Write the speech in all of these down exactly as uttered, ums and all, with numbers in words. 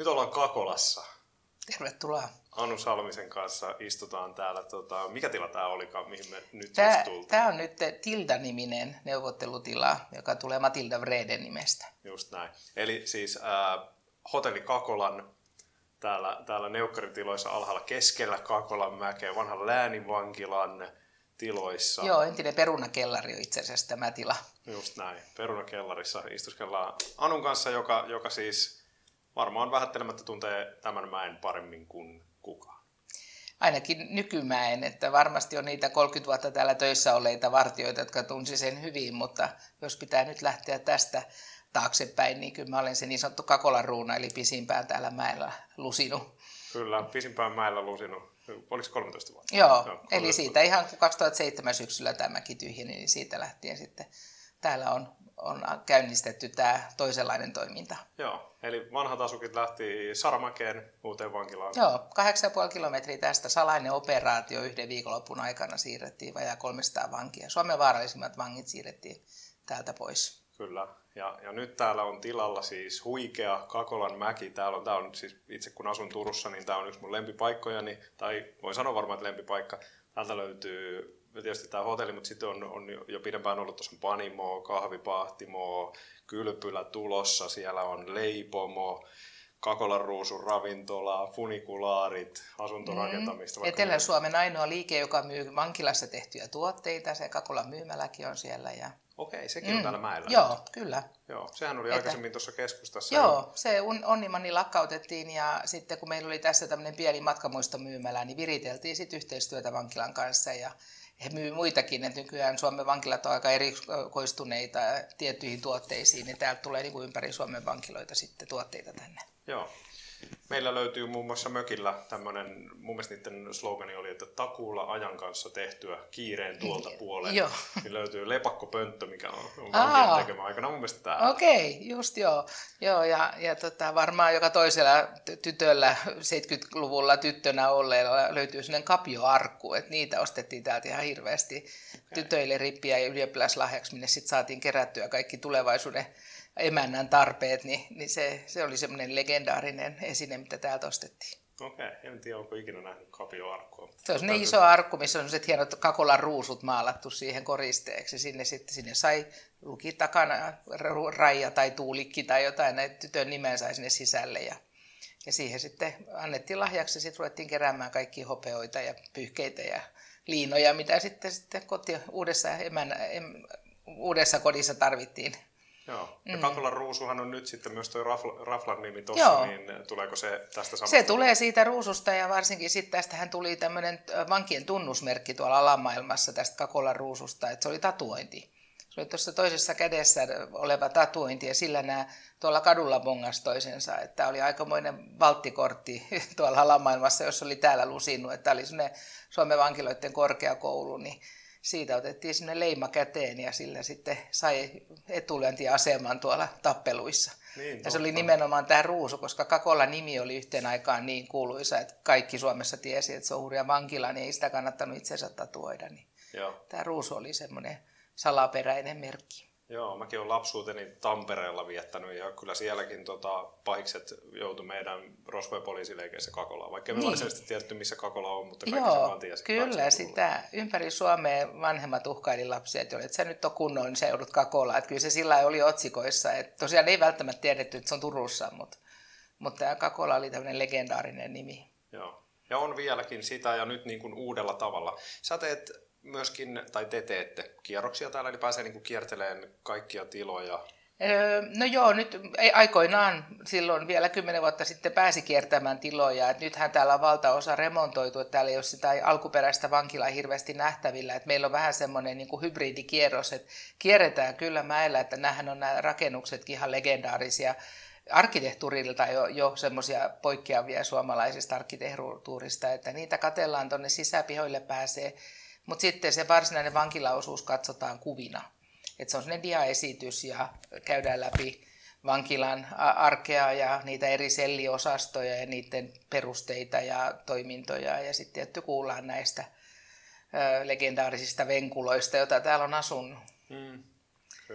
Nyt ollaan Kakolassa. Tervetuloa. Anu Salmisen kanssa istutaan täällä. Tota, mikä tila tämä olikaan, mihin me nyt tää, istultiin? Tämä on nyt Tilda-niminen neuvottelutila, joka tulee Matilda Vreden nimestä. Just näin. Eli siis äh, hotelli Kakolan täällä, täällä neukkaritiloissa alhaalla keskellä Kakolan mäkeä, vanhan lääninvankilan tiloissa. Joo, entinen perunakellari on itse asiassa tämä tila. Just näin. Perunakellarissa istuskellaan Anun kanssa, joka, joka siis... varmaan vähättelemättä tuntee tämän mäen paremmin kuin kukaan. Ainakin nykymäen, että varmasti on niitä kolmekymmentä vuotta täällä töissä olleita vartijoita, jotka tunsi sen hyvin, mutta jos pitää nyt lähteä tästä taaksepäin, niin kyllä mä olen se niin sanottu Kakolan ruuna, eli pisimpään täällä mäellä lusinut. Kyllä, pisimpään mäellä lusinut. Oliko kolmetoista vuotta? Joo, Joo kolmetoista eli siitä ihan kun kaksituhattaseitsemän syksyllä tämäkin tyhjeni, niin siitä lähtien sitten täällä on, on käynnistetty tämä toisenlainen toiminta. Joo, eli vanhat asukit lähti Saramäkeen uuteen vankilaan. Joo, kahdeksan pilkku viisi kilometriä tästä salainen operaatio yhden viikonlopun aikana siirrettiin vajaa kolmesataa vankia. Suomen vaarallisimmat vangit siirrettiin täältä pois. Kyllä, ja, ja nyt täällä on tilalla siis huikea Kakolan mäki. Täällä on, tää on siis itse kun asun Turussa, niin tämä on yksi mun lempipaikkojani, tai voin sanoa varmaan, että lempipaikka. Täältä löytyy... tietysti tämä hotelli, mutta sitten on, on jo pidempään ollut tuossa panimoa, kahvipahtimoa, kylpylä tulossa, siellä on leipomo, Kakolan Ruusu ravintola, funikulaarit, asuntorakentamista. Mm. Etelä-Suomen ainoa liike, joka myy vankilassa tehtyjä tuotteita, se Kakolan myymäläkin on siellä. Ja... okei, sekin mm. on täällä mäellä. Joo, kyllä. Joo, sehän oli Etä... aikaisemmin tuossa keskustassa. Joo, jo... se on, Onnimanni lakkautettiin ja sitten kun meillä oli tässä tämmöinen pieni matkamuistomyymälä, niin viriteltiin sitten yhteistyötä vankilan kanssa ja he myy muitakin, että nykyään Suomen vankilat on aika erikoistuneita tiettyihin tuotteisiin, niin täältä tulee niin kuin ympäri Suomen vankiloita sitten tuotteita tänne. Joo. Meillä löytyy muun muassa mökillä tämmöinen, mun mielestä niiden slogani oli, että takuulla ajan kanssa tehtyä kiireen tuolta puoleen. Joo. Niin löytyy lepakkopönttö, mikä on, on vankien tekemä aikana mun mielestä täällä. Okei, okay, just joo. joo ja, ja tota, varmaan joka toisella tytöllä, seitsemänkymmentäluvulla tyttönä olleella löytyy sellainen kapioarkku, että niitä ostettiin täältä ihan hirveästi okay. tytöille rippiä ja ylioppilaslahjaksi, minne sitten saatiin kerättyä kaikki tulevaisuuden emännän tarpeet, niin, niin se, se oli semmoinen legendaarinen esine, mitä täältä ostettiin. Okei, en tiedä, onko ikinä nähnyt kapioarkkua. Se on niin iso arkku, missä on sellaiset hienot Kakolan ruusut maalattu siihen koristeeksi. Sinne, sitten, sinne sai luki takana Raija tai Tuulikki tai jotain, näitä tytön nimen sai sinne sisälle. Ja, ja siihen sitten annettiin lahjaksi ja sitten ruvettiin keräämään kaikkia hopeoita ja pyyhkeitä ja liinoja, mitä sitten, sitten koti, uudessa, emän, em, uudessa kodissa tarvittiin. Joo. Ja mm. Kakolan ruusuhan on nyt sitten myös tuo rafla, raflan nimi tuossa, niin tuleeko se tästä samasta? Se tulee siitä ruususta ja varsinkin sitten tästähän tuli tämmöinen vankien tunnusmerkki tuolla alamaailmassa tästä Kakolan ruususta, että se oli tatuointi. Se oli tuossa toisessa kädessä oleva tatuointi ja sillä nämä tuolla kadulla bongas toisensa, että tämä oli aikamoinen valttikortti tuolla alamaailmassa, jos oli täällä lusinut, että tämä oli semmoinen Suomen vankiloiden korkeakoulu, niin siitä otettiin sinne leima käteen ja sillä sitten sai etulyöntiaseman tuolla tappeluissa. Niin, ja se oli nimenomaan tämä ruusu, koska Kakolan nimi oli yhteen aikaan niin kuuluisa, että kaikki Suomessa tiesi, että se on hurja vankila, niin ei sitä kannattanut itsensä tatuoida. Niin tämä ruusu oli semmoinen salaperäinen merkki. Joo, mäkin olen lapsuuteni Tampereella viettänyt ja kyllä sielläkin tota, pahikset joutui meidän rosvopoliisileikeissä Kakolaan, vaikka me varsinaisesti tiedetty missä Kakola on, mutta kaikki se vaan tiesi. Kyllä sitä. Ympäri Suomea vanhemmat uhkaili lapsia, että et sä nyt on kunnolla, niin sä joudut Kakolaan. Että kyllä se sillä oli otsikoissa. Että tosiaan ei välttämättä tiedetty, että se on Turussa, mutta, mutta Kakola oli tämmöinen legendaarinen nimi. Joo, ja on vieläkin sitä ja nyt niin kuin uudella tavalla. Sä teet... myöskin, tai te teette kierroksia täällä, eli pääsee niin kuin kierteleen kaikkia tiloja. Öö, no joo, nyt aikoinaan silloin vielä kymmenen vuotta sitten pääsi kiertämään tiloja. Et nythän täällä on valtaosa remontoitu, että täällä ei ole sitä alkuperäistä vankilaa hirveästi nähtävillä. Et meillä on vähän semmoinen niin kuin hybridikierros, että kierretään kyllä mäellä, että näähän on nämä rakennuksetkin ihan legendaarisia. Arkkitehtuurilta jo, jo semmoisia poikkeavia suomalaisista arkkitehtuurista, että niitä katellaan tuonne sisäpihoille pääsee. Mutta sitten se varsinainen vankilaosuus katsotaan kuvina. Et se on sellainen diaesitys ja käydään läpi vankilan arkea ja niitä eri selliosastoja ja niiden perusteita ja toimintoja. Ja sitten tietty kuullaan näistä ö, legendaarisista venkuloista, joita täällä on asunut. Mm.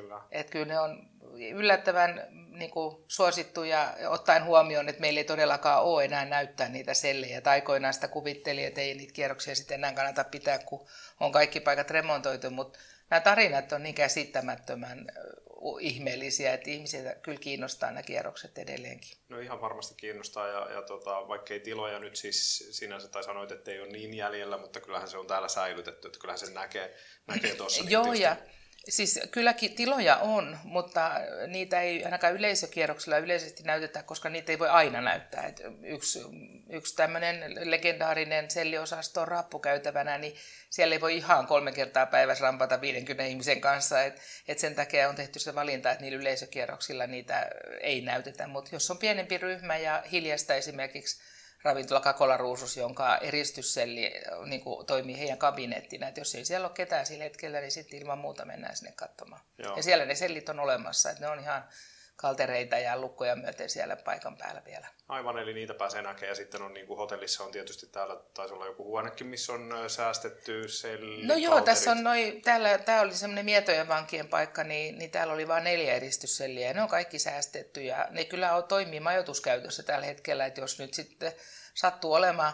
Kyllä. Et kyllä ne on yllättävän niin kuin, suosittuja ottaen huomioon, että meillä ei todellakaan ole enää näyttää niitä sellejä. Et aikoinaan sitä kuvitteli, että ei niitä kierroksia sitten enää kannata pitää, kun on kaikki paikat remontoitu. Mutta nämä tarinat on niin käsittämättömän ihmeellisiä, että ihmisiä kyllä kiinnostaa nämä kierrokset edelleenkin. No ihan varmasti kiinnostaa, ja, ja tota, vaikkei tiloja nyt siis sinänsä, tai sanoit, että ei ole niin jäljellä, mutta kyllähän se on täällä säilytetty, että kyllähän se näkee, näkee tuossa. Joo, ja siis kylläkin tiloja on, mutta niitä ei ainakaan yleisökierroksilla yleisesti näytetä, koska niitä ei voi aina näyttää. Et yksi yksi tämmöinen legendaarinen selliosasto on rappukäytävänä, niin siellä ei voi ihan kolme kertaa päivässä rampata viidenkymmenen ihmisen kanssa. Et, et sen takia on tehty se valinta, että niillä yleisökierroksilla niitä ei näytetä. Mutta jos on pienempi ryhmä ja hiljasta esimerkiksi ravintola Kakolan Ruusus, jonka eristysselli niin kuin, toimii heidän kabinettina. Et jos ei siellä ole ketään sillä hetkellä, niin sitten ilman muuta mennään sinne katsomaan. Joo. Ja siellä ne sellit on olemassa. Et ne on ihan kaltereita ja lukkoja myöten siellä paikan päällä vielä. Aivan, eli niitä pääsee näkemään. Ja sitten on, niin kuin hotellissa on tietysti täällä, taisi olla joku huonekin, missä on säästetty selli. No joo, tässä on noi, täällä, tää oli semmoinen mietojen vankien paikka, niin, niin täällä oli vain neljä eristysselliä. Ja ne on kaikki säästetty ja ne kyllä on, toimii majoituskäytössä tällä hetkellä, että jos nyt sitten sattuu olemaan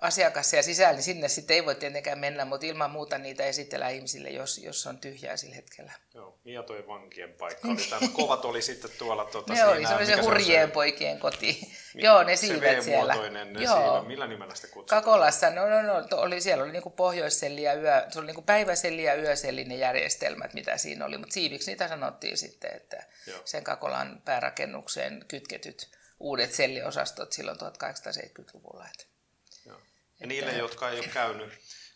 asiakas ja sisällä, niin sinne sitten ei voi tietenkään mennä, mutta ilman muuta niitä esitellään ihmisille, jos, jos on tyhjää sillä hetkellä. Joo, mietojen vankien paikka oli tämä. Kovat oli sitten tuolla tuota, ne oli semmoisen hurjien se poikien koti. Mi- Joo, ne siivät siellä. Se V-muotoinen siivä, millä nimellä sitä kutsutaan? Kakolassa, no, no, no oli, siellä oli niinku pohjoisselli ja yö, se oli niinku päiväselli ja yöselli ne järjestelmät, mitä siinä oli, mutta siiviksi niitä sanottiin sitten, että Joo. sen Kakolan päärakennukseen kytketyt uudet selliosastot silloin tuhatkahdeksansataaseitsemänkymmentäluvulla. Ja niille, jotka ei ole käynyt,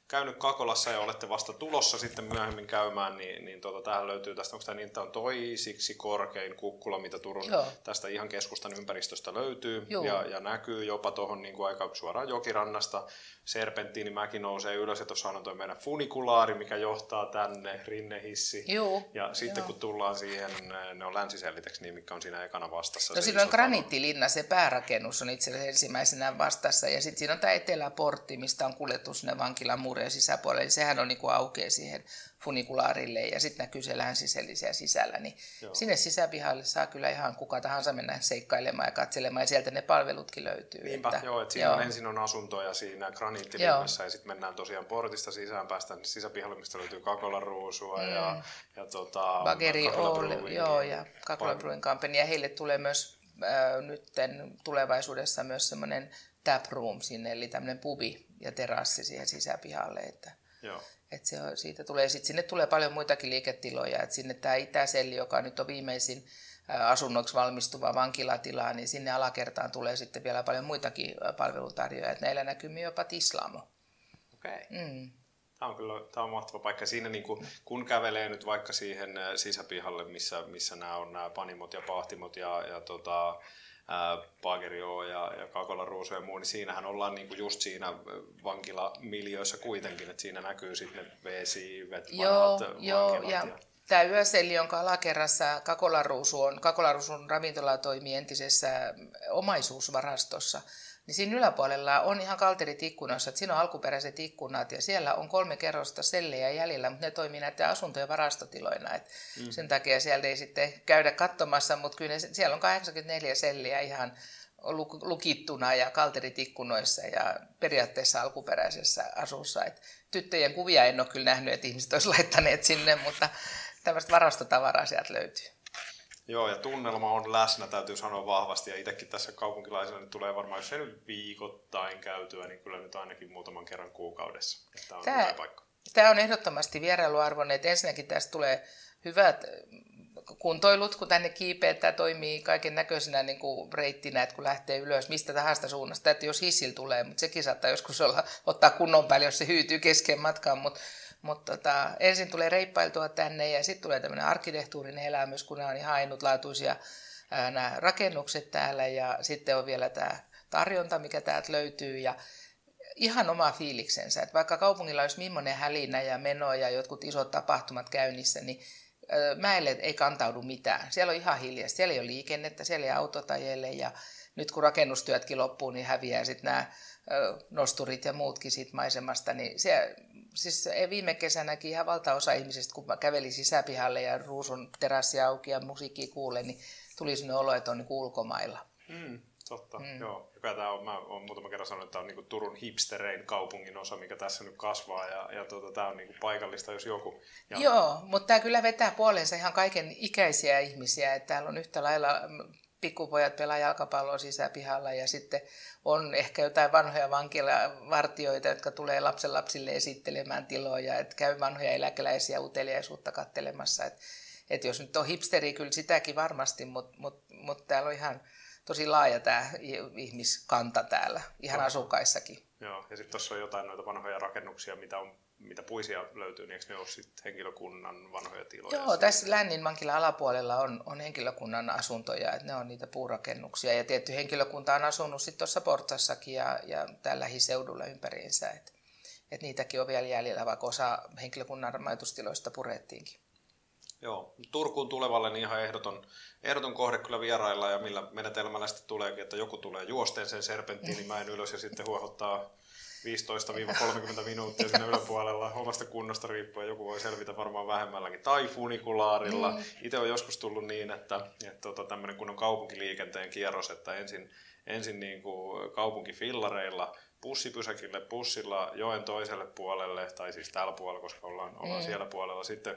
käynyt Kakolassa ja olette vasta tulossa sitten myöhemmin käymään, niin, niin tuota, tähän löytyy tästä, onko tämä niin, että on toisiksi korkein kukkula, mitä Turun Joo. tästä ihan keskustan ympäristöstä löytyy ja, ja näkyy jopa tuohon niin kuin aika suoraan jokirannasta. Serpenttiinimäki nousee ylös ja tuossa on tuo meidän funikulaari, mikä johtaa tänne, rinnehissi. Joo. Ja sitten Joo. kun tullaan siihen, ne on länsiselliteksi, niin mikä on siinä ekana vastassa. No siinä on Graniittilinna, se päärakennus on itse asiassa ensimmäisenä vastassa ja sitten siinä on tämä eteläportti, mistä on kuljettu sinne vankilan muureen sisäpuolelle. Eli sehän on niinku aukeaa siihen funikulaarille ja sitten näkyy se länsisellisiä sisällä. Niin sinne sisäpihalle saa kyllä ihan kuka tahansa mennä seikkailemaan ja katselemaan ja sieltä ne palvelutkin löytyy. Niinpä, että, joo, että siinä joo. ensin on asuntoja siinä Graniittilinnassa ja sitten mennään tosiaan portista sisään, päästään sisäpihalle, mistä löytyy Kakolan Ruusua mm. ja, ja tota, Bageri Kakola Brewing, joo, ja Kakola Brewing Company. Ja heille tulee myös äh, nytten tulevaisuudessa myös semmoinen tap room sinne, eli tämmöinen pubi ja terassi siihen sisäpihalle. Että, joo. Et se, siitä tulee, sit sinne tulee paljon muitakin liiketiloja, että sinne tämä Itä-Selli, joka nyt on viimeisin asunnoiksi valmistuva vankilatila, niin sinne alakertaan tulee sitten vielä paljon muitakin palvelutarjoajia. Että näillä näkyy jopa tislaamo. Okei. Okay. Mm. Tämä on kyllä tämä on mahtava paikka. Siinä niin kun, kun kävelee nyt vaikka siihen sisäpihalle, missä, missä nämä on nämä panimot ja pahtimot ja, ja tota, Pagerio ja, ja Kakolan Ruusu ja muu, niin siinähän ollaan niinku just siinä vankilamiljöissä kuitenkin, että siinä näkyy sitten ne vesiivet, vanhat joo, vankilat. Ja ja tämä yöselli, jonka alakerrassa Kakolan Ruusu on, Kakolan Ruusun ravintola toimii entisessä omaisuusvarastossa, niin siinä yläpuolella on ihan kalterit ikkunoissa, että siinä on alkuperäiset ikkunat ja siellä on kolme kerrosta sellejä jäljellä, mutta ne toimii näiden asunto- ja varastotiloina. Et mm. sen takia siellä ei sitten käydä katsomassa, mutta kyllä ne, siellä on kahdeksankymmentäneljä selliä ihan lukittuna ja kalterit ikkunoissa ja periaatteessa alkuperäisessä asussa. Et tyttöjen kuvia en ole kyllä nähnyt, että ihmiset olisi laittaneet sinne, mutta tällaista varastotavaraa sieltä löytyy. Joo, ja tunnelma on läsnä, täytyy sanoa vahvasti, ja itsekin tässä kaupunkilaisena niin tulee varmaan, jos sen viikoittain käytyä, niin kyllä nyt ainakin muutaman kerran kuukaudessa. Tämä on hyvä paikka. Tämä on ehdottomasti vierailuarvoinen, että ensinnäkin tästä tulee hyvät kuntoilut, kun tänne kiipeät, tämä toimii kaiken näköisenä niin kuin reittinä, että kun lähtee ylös mistä tahansa suunnasta, että jos hissillä tulee, mutta sekin saattaa joskus olla, ottaa kunnon päälle, jos se hyytyy kesken matkaan, mutta Mutta tota, ensin tulee reippailtua tänne ja sitten tulee tämmöinen arkkitehtuurinen elämys, kun nämä on ihan ainutlaatuisia ää, nämä rakennukset täällä ja sitten on vielä tämä tarjonta, mikä täältä löytyy ja ihan oma fiiliksensä. Et vaikka kaupungilla olisi millainen hälinä ja meno ja jotkut isot tapahtumat käynnissä, niin ää, mäelle ei kantaudu mitään. Siellä on ihan hiljaista, siellä ei ole liikennettä, siellä ei autotajelle ja nyt kun rakennustyötkin loppuu, niin häviää sitten nämä nosturit ja muutkin siitä maisemasta. Niin se, siis viime kesänäkin ihan valtaosa ihmisistä, kun käveli sisäpihalle ja Ruusun terassi auki ja musiikkia kuulee, niin tuli sinne olo, että on niin kuin ulkomailla. Mm. Totta, mm. joo. Joka tämä on, mä olen muutama kerran sanonut, että tämä on niinku Turun hipsterein kaupungin osa, mikä tässä nyt kasvaa, ja, ja tuota, tämä on niinku paikallista, jos joku. Ja... Joo, mutta tämä kyllä vetää puoleensa ihan kaiken ikäisiä ihmisiä, että täällä on yhtä lailla pikkupojat pelaa jalkapalloa sisäpihalla, ja sitten on ehkä jotain vanhoja vankilavartijoita, jotka tulee lapsenlapsille esittelemään tiloja, että käy vanhoja eläkeläisiä uteliaisuutta katselemassa. Että et jos nyt on hipsteri, kyllä sitäkin varmasti, mutta mut, mut täällä on ihan... Tosi laaja tämä ihmiskanta täällä, ihan Totta. Asukaissakin. Joo, ja sitten tuossa on jotain noita vanhoja rakennuksia, mitä, on, mitä puisia löytyy, niin eikö ne ole sitten henkilökunnan vanhoja tiloja? Joo, tässä Lännin vankilan alapuolella on, on henkilökunnan asuntoja, että ne on niitä puurakennuksia. Ja tietty henkilökunta on asunut sitten tuossa Portsassakin ja, ja täällä lähiseudulla ympäriinsä. Että et niitäkin on vielä jäljellä, vaikka osa henkilökunnan majoitustiloista purettiinkin. Joo, Turkuun tulevalle niin ihan ehdoton, ehdoton kohde kyllä vierailla, ja millä menetelmällä sitten tuleekin, että joku tulee juosteen sen serpenttiinimäen ylös ja sitten huohottaa viisitoista kolmekymmentä minuuttia siinä yläpuolella omasta kunnosta riippuen. Joku voi selvitä varmaan vähemmälläkin. Tai funikulaarilla. Mm. Itse on joskus tullut niin, että, että tämmöinen kunnon kaupunkiliikenteen kierros, että ensin, ensin niin kuin kaupunkifillareilla, bussipysäkille, bussilla joen toiselle puolelle, tai siis täällä puolella, koska ollaan, ollaan mm. siellä puolella, sitten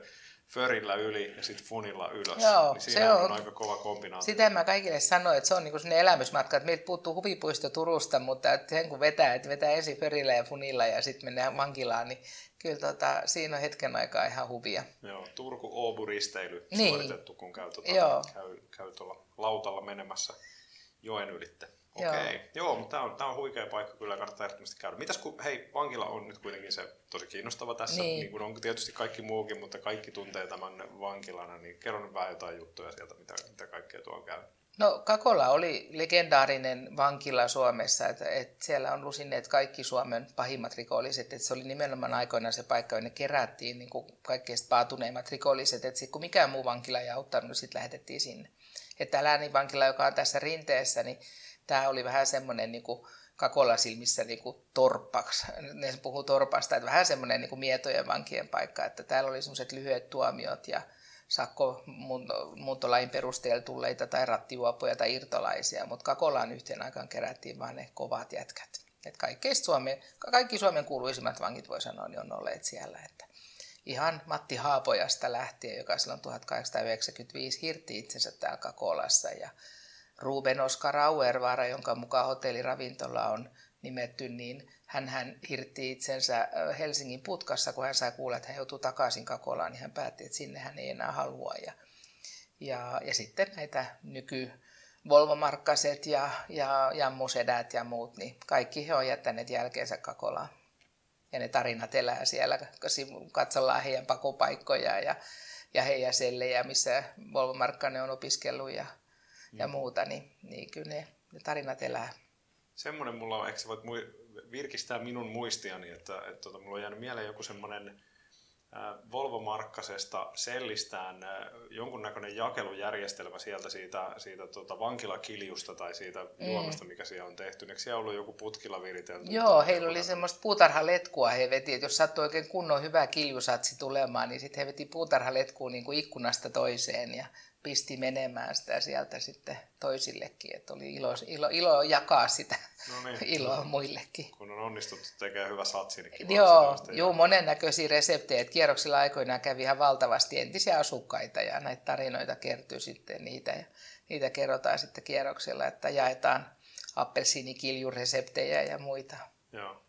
förillä yli ja sitten funilla ylös. Joo, niin siinä on, on aika kova kombinaatio. Sitä mä kaikille sanoin, että se on niin kuin sinne elämysmatka, että meiltä puuttuu huvipuisto Turusta, mutta että sen kun vetää, että vetää ensin förillä ja funilla ja sitten mennään vankilaan, niin kyllä tota, siinä on hetken aikaa ihan huvia. Joo, Turku-Oobu-risteily niin. Suoritettu, kun käy, tota, käy, käy tuolla lautalla menemässä joen ylitte. Okei, joo, joo, mutta tämä on, tämä on huikea paikka, kyllä kannattaa ehdottomasti käydä. Mitäs kun, hei, vankila on nyt kuitenkin se tosi kiinnostava tässä, niin, niin kuin on tietysti kaikki muukin, mutta kaikki tuntee tämän vankilana, niin kerron vähän jotain juttuja sieltä, mitä, mitä kaikkea tuo on käynyt. No, Kakola oli legendaarinen vankila Suomessa, että, että siellä on lusinneet kaikki Suomen pahimmat rikolliset, että se oli nimenomaan aikoinaan se paikka, jonne kerättiin niin kuin kaikkein paatuneimmat rikolliset, että sit, kun mikään muu vankila ei auttanut, niin sitten lähetettiin sinne. Että Läänin vankila, joka on tässä rinteessä, niin tämä oli vähän semmoinen niin kuin Kakolan silmissä niin kuin torpaksi, ne puhuu torpasta, että vähän semmoinen niin kuin mietojen vankien paikka, että täällä oli semmoiset lyhyet tuomiot ja sakkomuuntolain perusteella tulleita tai rattijuopoja tai irtolaisia, mutta Kakolaan yhteen aikaan kerättiin vaan ne kovat jätkät. Että Suomen, kaikki Suomen kuuluisimmat vankit voi sanoa, niin on olleet siellä, että ihan Matti Haapojasta lähtien, joka silloin tuhatkahdeksansataayhdeksänkymmentäviisi hirti itsensä täällä Kakolassa, ja Ruben Oskar Auervaara, jonka mukaan hotelliravintola on nimetty, niin hänhän hirtti itsensä Helsingin putkassa, kun hän sai kuulla, että hän joutui takaisin Kakolaan, niin hän päätti, että sinne hän ei enää halua. Ja, ja, ja sitten näitä nyky-volvomarkkaset ja, ja jammusedät ja muut, niin kaikki he on jättäneet jälkeensä Kakolaan. Ja ne tarinat elää siellä, katsellaan heidän pakopaikkoja ja, ja heidän sellejä, missä volvomarkkanen on opiskellut ja ja muuta, niin, niin kyllä ne, ne tarinat elää. Semmoinen mulla on, ehkä sä voit virkistää minun muistiani, että, että, että mulla on jäänyt mieleen joku semmoinen Volvo-markkasesta sellistään jonkunnäköinen jakelujärjestelmä sieltä siitä, siitä tuota vankilakiljusta tai siitä mm. juomasta, mikä siellä on tehty. Eikö siellä ollut joku putkilla viritelty? Joo, heillä oli semmoista puutarhaletkua he veti, että jos sattui oikein kunnon hyvä kiljusatsi tulemaan, niin sitten he veti puutarhaletkuun niin kuin ikkunasta toiseen ja pisti menemään sitä sieltä sitten toisillekin, että oli ilo, ilo, ilo jakaa sitä no niin, iloa muillekin. Kun on onnistuttu tekemään hyvä satsi, niin kiva. Joo, juu, monennäköisiä reseptejä, että kierroksilla aikoinaan kävi ihan valtavasti entisiä asukkaita ja näitä tarinoita kertyy sitten niitä ja niitä kerrotaan sitten kierroksilla, että jaetaan appelsiinikiljureseptejä ja muita. Joo.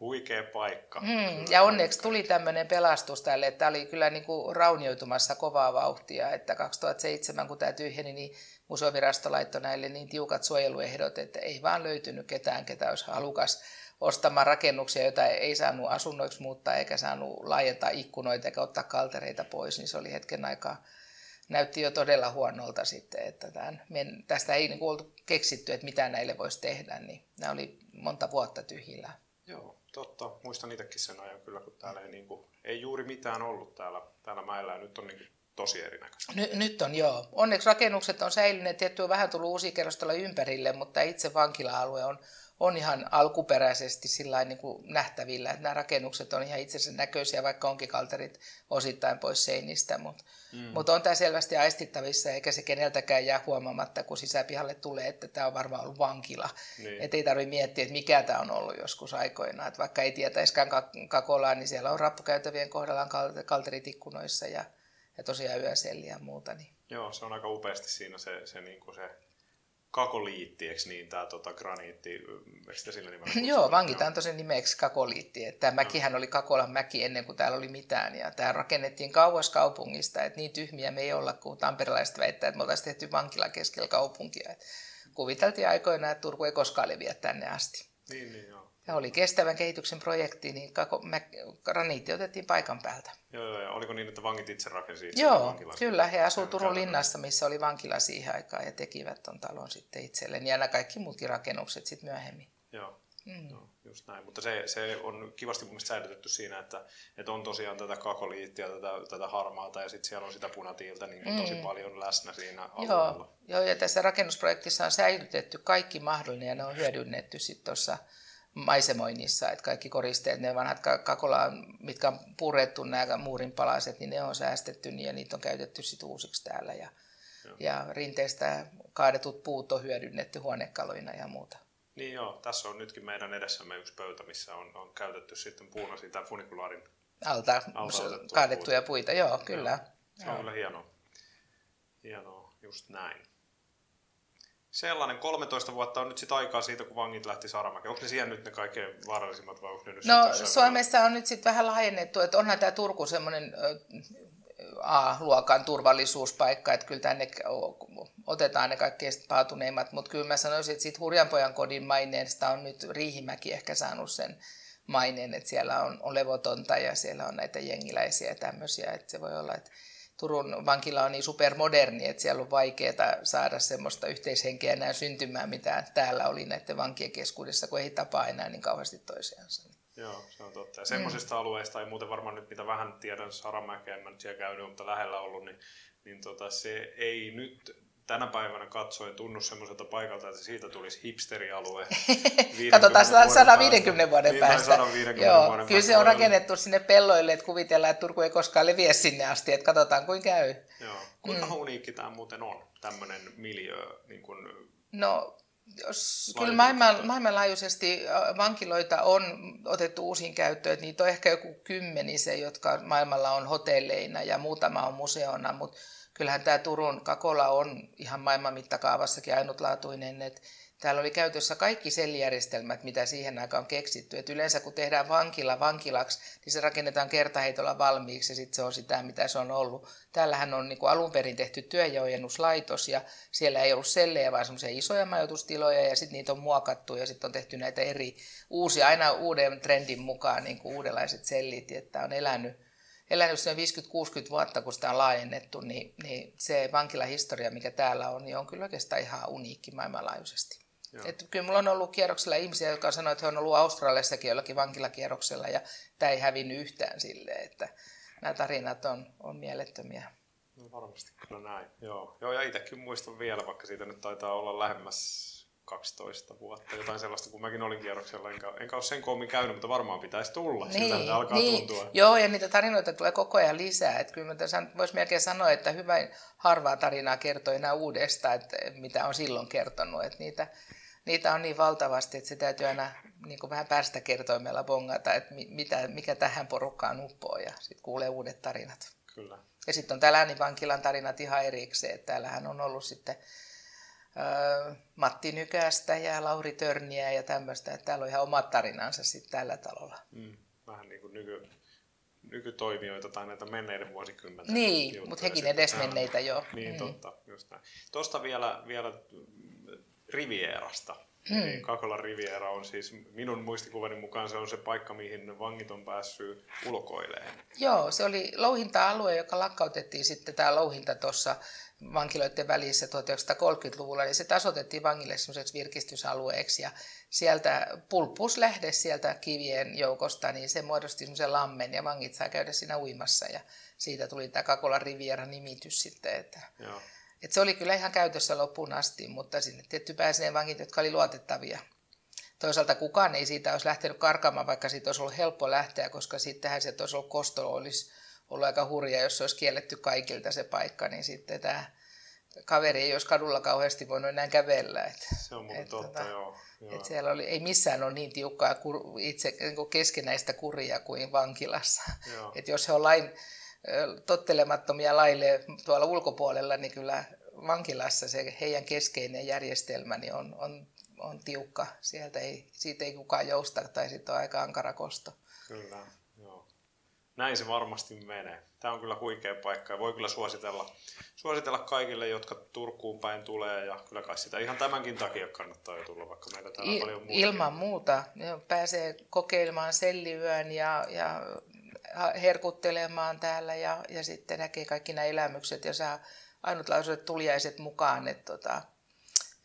Huikea paikka. Mm, ja onneksi tuli tämmöinen pelastus tälle, että tämä oli kyllä niin kuin raunioitumassa kovaa vauhtia, että kaksituhattaseitsemän, kun tämä tyhjeni, niin museovirasto laittoi näille niin tiukat suojeluehdot, että ei vaan löytynyt ketään, ketä olisi halukas ostamaan rakennuksia, joita ei saanut asunnoiksi muuttaa, eikä saanut laajentaa ikkunoita eikä ottaa kaltereita pois, niin se oli hetken aikaa, näytti jo todella huonolta sitten, että tämän, tästä ei niin kuin oltu keksitty, että mitä näille voisi tehdä, niin nämä oli monta vuotta tyhjillä. Joo. Totta, muistan itsekin sen ajan kyllä, kun täällä ei, niin kuin, ei juuri mitään ollut täällä, täällä mäellä. Nyt on niin kuin, tosi erinäköistä. N- nyt on, joo. Onneksi rakennukset on säilyneet, tietty on vähän tullut uusia kerrostaloja ympärille, mutta itse vankila-alue on, on ihan alkuperäisesti sillain niin kuin nähtävillä, että nämä rakennukset on ihan itsensä näköisiä, vaikka onkin kalterit osittain pois seinistä, mutta mm. mut on tämä selvästi aistittavissa, eikä se keneltäkään jää huomaamatta, kun sisäpihalle tulee, että tämä on varmaan ollut vankila. Niin. Että ei tarvitse miettiä, että mikä tämä on ollut joskus aikoinaan, että vaikka ei tietäisikään Kakolaa, niin siellä on rappukäytävien kohdallaan kalterit ikkunoissa ja ja tosiaan Itä-Selliä ja muuta. Niin. Joo, se on aika upeasti siinä se, se, niin kuin se kakoliitti, eikö niin, tämä tota, graniitti, eikö sitä sillä nimellä? Joo, vankitaan tosi nimeksi kakoliitti. Tämä mäkihän oli Kakolan mäki ennen kuin täällä oli mitään, ja tämä rakennettiin kauas kaupungista, että niin tyhmiä me ei olla, kun tamperelaiset väittää, että me oltaisiin tehty vankila keskellä kaupunkia. Et kuviteltiin aikoinaan, että Turku ei koskaan leviä tänne asti. Niin, niin joo. Ja oli kestävän kehityksen projekti, niin graniitti otettiin paikan päältä. Joo, joo, ja oliko niin, että vangit itse rakensi itse vankilaan? Joo, kyllä. He asuivat Turun linnassa, missä oli vankila siihen aikaan, ja tekivät ton talon sitten itselleen. Ja nämä kaikki muutkin rakennukset sitten myöhemmin. Joo, mm. joo, just näin. Mutta se, se on kivasti mun mielestä säilytetty siinä, että, että on tosiaan tätä kakoliittia, tätä, tätä harmaata, ja sitten siellä on sitä punatiiltä niin mm. tosi paljon läsnä siinä alueella. Joo, joo, ja tässä rakennusprojektissa on säilytetty kaikki mahdollinen, ja ne on hyödynnetty sitten tuossa maisemoinnissa, että kaikki koristeet, ne vanhat Kakolaa, mitkä on purettu, nämä muurinpalaset, niin ne on säästetty niin, ja niitä on käytetty sitten uusiksi täällä. Ja, ja rinteistä kaadetut puut on hyödynnetty huonekaluina ja muuta. Niin joo, tässä on nytkin meidän edessämme yksi pöytä, missä on, on käytetty sitten puuna sitä funikulaarin alta, alta kaadettuja puita. puita. Joo, kyllä. Joo. Se on joo. Kyllä hienoa. Hienoa, just näin. Sellainen kolmetoista vuotta on nyt sit aikaa siitä, kun vangit lähti Saramäkeen. Onko ne siellä nyt ne kaikkein vaarallisimmat vai onko ne nyt? No Suomessa on nyt sitten vähän laajennettu, että onhan tämä Turku semmoinen A-luokan turvallisuuspaikka, että kyllä tänne otetaan ne kaikkein paatuneimmat, mutta kyllä mä sanoisin, että siitä Hurjanpojan kodin maineesta on nyt Riihimäki ehkä saanut sen maineen, että siellä on, on levotonta ja siellä on näitä jengiläisiä ja tämmöisiä, että se voi olla, että Turun vankila on niin supermoderni, että siellä on vaikeaa saada semmoista yhteishenkeä enää syntymään, mitä täällä oli näiden vankien keskuudessa, kun ei tapaa enää niin kauheasti toisiansa. Joo, se on totta. Ja semmoisista mm. alueista ei muuten varmaan nyt, mitä vähän tiedän, Saramäkeä, en mä nyt siellä käynyt, mutta lähellä ollut, niin, niin tota, se ei nyt tänä päivänä katsoen tunnu semmoiselta paikalta, että siitä tulisi hipsterialue. Katsotaan sata viisikymmentä vuoden päästä. Joo, kyllä se on rakennettu sinne pelloille, että kuvitellaan, että Turku ei koskaan leviä sinne asti, että katsotaan kuin käy. Joo, kuinka mm. uniikki tämä muuten on, tämmöinen miljöö? Niin kuin no, jos, kyllä maailman, maailmanlaajuisesti vankiloita on otettu uusiin käyttöön, että niitä on ehkä joku kymmenisen, jotka maailmalla on hotelleina ja muutama on museona, mutta kyllähän tämä Turun Kakola on ihan maailman mittakaavassakin ainutlaatuinen, että täällä oli käytössä kaikki sellijärjestelmät, mitä siihen aikaan on keksitty. Et yleensä kun tehdään vankila vankilaksi, niin se rakennetaan kertaheitolla valmiiksi ja sitten se on sitä, mitä se on ollut. Täällähän on niinku alun perin tehty työojennuslaitos ja siellä ei ollut sellejä, vaan semmoisia isoja majoitustiloja ja sitten niitä on muokattu ja sitten on tehty näitä eri uusia, aina uuden trendin mukaan niinku uudenlaiset sellit, että on elänyt. Elänyt sen viisikymmentä kuusikymmentä vuotta, kun sitä on laajennettu, niin, niin se vankilahistoria, mikä täällä on, niin on kyllä oikeastaan ihan uniikki maailmanlaajuisesti. Et kyllä mulla on ollut kierroksella ihmisiä, jotka sanoivat, että he on ollut Australiassakin jollakin vankilakierroksella, ja tämä ei hävinnyt yhtään silleen, että nämä tarinat on, on mielettömiä. No varmasti kyllä näin. Joo, Joo ja itsekin muistan vielä, vaikka siitä nyt taitaa olla lähemmäs kaksitoista vuotta, jotain sellaista, kun mäkin olin kierroksella, enkä, enkä ole sen koommin käynyt, mutta varmaan pitäisi tulla, niin, siltä että alkaa niin tuntua. Joo, ja niitä tarinoita tulee koko ajan lisää, että kyllä voisi melkein sanoa, että hyvä harvaa tarinaa kertoo enää uudestaan, että mitä on silloin kertonut, että niitä, niitä on niin valtavasti, että se täytyy aina niin kuin vähän päästä kertoimella bongata, että mitä, mikä tähän porukkaan uppoo, ja sitten kuulee uudet tarinat. Kyllä. Ja sitten on täällä äänivankilan tarinat ihan erikseen, että täällähän on ollut sitten Matti Nykästä ja Lauri Törniä ja tämmöistä, että täällä on ihan omat tarinansa sitten tällä talolla. Mm, vähän niin kuin nyky, nykytoimijoita tai näitä menneiden vuosikymmenten. Niin, mutta hekin edesmenneitä jo. Niin, mm. totta, just näin. Tuosta vielä, vielä Rivierasta. Hmm. Kakola Riviera on siis, minun muistikuvani mukaan se on se paikka, mihin vangit on päässyt ulkoilemaan. Joo, se oli louhinta-alue, joka lakkautettiin sitten tämä louhinta tuossa vankiloiden välissä tuhatyhdeksänsataakolmekymmentäluvulla, niin se tasoitettiin vangille semmoiseksi virkistysalueeksi ja sieltä pulppuslähde sieltä kivien joukosta, niin se muodosti semmoisen lammen ja vangit saa käydä siinä uimassa ja siitä tuli tämä Kakola Riviera nimitys sitten, että... Joo. Et se oli kyllä ihan käytössä loppuun asti, mutta sinne tietty pääsee vangit, jotka oli luotettavia. Toisaalta kukaan ei siitä olisi lähtenyt karkaamaan, vaikka siitä olisi ollut helppo lähteä, koska sittenhän se olisi ollut kostolo, olisi ollut aika hurja, jos se olisi kielletty kaikilta se paikka, niin sitten tämä kaveri ei olisi kadulla kauheasti voinut enää kävellä. Et, se on muuten totta, tota, joo. joo. Siellä oli, ei missään ole niin tiukkaa kur, itse, niin keskinäistä kuria kuin vankilassa. Että jos he on lain... tottelemattomia laille tuolla ulkopuolella, niin kyllä vankilassa se heidän keskeinen järjestelmä niin on, on, on tiukka. Sieltä ei, siitä ei kukaan jousta tai sitten on aika ankara kosto. Kyllä, joo. Näin se varmasti menee. Tämä on kyllä huikea paikka ja voi kyllä suositella, suositella kaikille, jotka Turkuun päin tulee. Ja kyllä kai sitä ihan tämänkin takia kannattaa jo tulla, vaikka meillä täällä on paljon muuta. Ilman muuta. Pääsee kokeilemaan selliyön ja... ja herkuttelemaan täällä ja, ja sitten näkee kaikki nämä elämykset ja saa ainutlaatuiset tuliaiset mukaan. Et tota,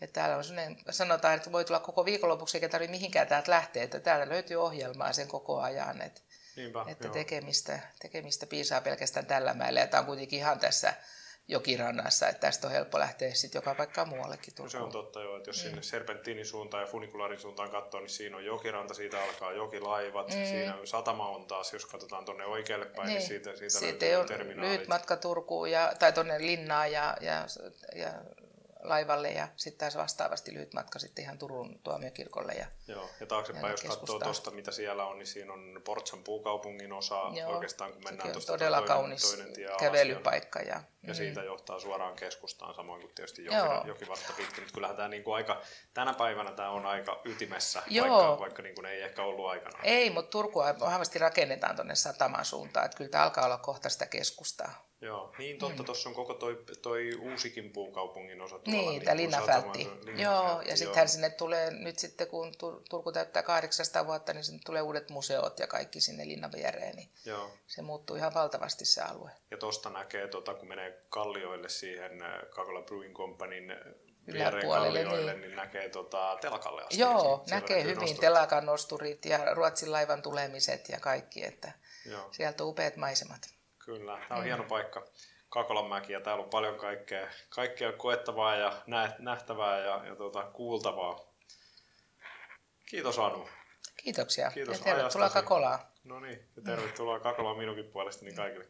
et täällä on sellainen, sanotaan, että voi tulla koko viikonlopuksi eikä tarvitse mihinkään täältä lähteä, että täällä löytyy ohjelmaa sen koko ajan. Et, Niinpä, että tekemistä, tekemistä piisaa pelkästään tällä mäellä ja tämä on kuitenkin ihan tässä jokirannassa, että tästä on helppo lähteä sitten joka paikkaan muuallekin Turkuun. Se on totta joo, että jos mm. sinne Serpenttiinin suuntaan ja Funikulaarin suuntaan katsoo, niin siinä on jokiranta, siitä alkaa jokilaivat, mm. siinä satama on taas, jos katsotaan tuonne oikealle päin, niin, niin siitä, siitä, siitä löytyy terminaalit. Lyhyt matka Turkuun ja, tai tuonne linnaan ja, ja, ja laivalle ja sitten taas vastaavasti lyhyt matka sitten ihan Turun tuomiokirkolle. Ja, joo, ja taaksepäin jos katsoo tuosta, mitä siellä on, niin siinä on Portsan puukaupungin osa. Joo, oikeastaan kun mennään tuosta todella toinen, kaunis toinen kävelypaikka. Ja, ja mm. siitä johtaa suoraan keskustaan, samoin kuin tietysti jokivartta pitkin. Mutta kyllähän tämä niinku aika, tänä päivänä tämä on aika ytimessä, joo. vaikka, vaikka niinku ei ehkä ollut aikana. Ei, mutta Turkua vahvasti rakennetaan tuonne sataman suuntaan, että kyllä tämä alkaa olla kohta sitä keskustaa. Joo, niin totta, mm. tuossa on koko toi, toi uusikin puukaupungin osa tuolla. Niin, niin tämä Linnanfältti. Joo, ja sittenhän sinne tulee, nyt sitten kun Turku täyttää kahdeksansataa vuotta, niin sinne tulee uudet museot ja kaikki sinne linnan viereen, niin joo. se muuttuu ihan valtavasti se alue. Ja tuosta näkee, tuota, kun menee kallioille siihen Kakola Brewing Companyn viereen kallioille, niin, niin näkee tuota, telakalle asti. Joo, niin, näkee hyvin nosturit. Telakan nosturit ja Ruotsin laivan tulemiset ja kaikki, että joo. sieltä on upeat maisemat. Kyllä, tämä on mm. hieno paikka, Kakolanmäki, ja täällä on paljon kaikkea, kaikkea koettavaa ja nähtävää ja, ja tuota, kuultavaa. Kiitos Anu. Kiitoksia. Kiitos ja tervetuloa Kakolaan. No niin, ja tervetuloa Kakolaan minunkin puolestani kaikille.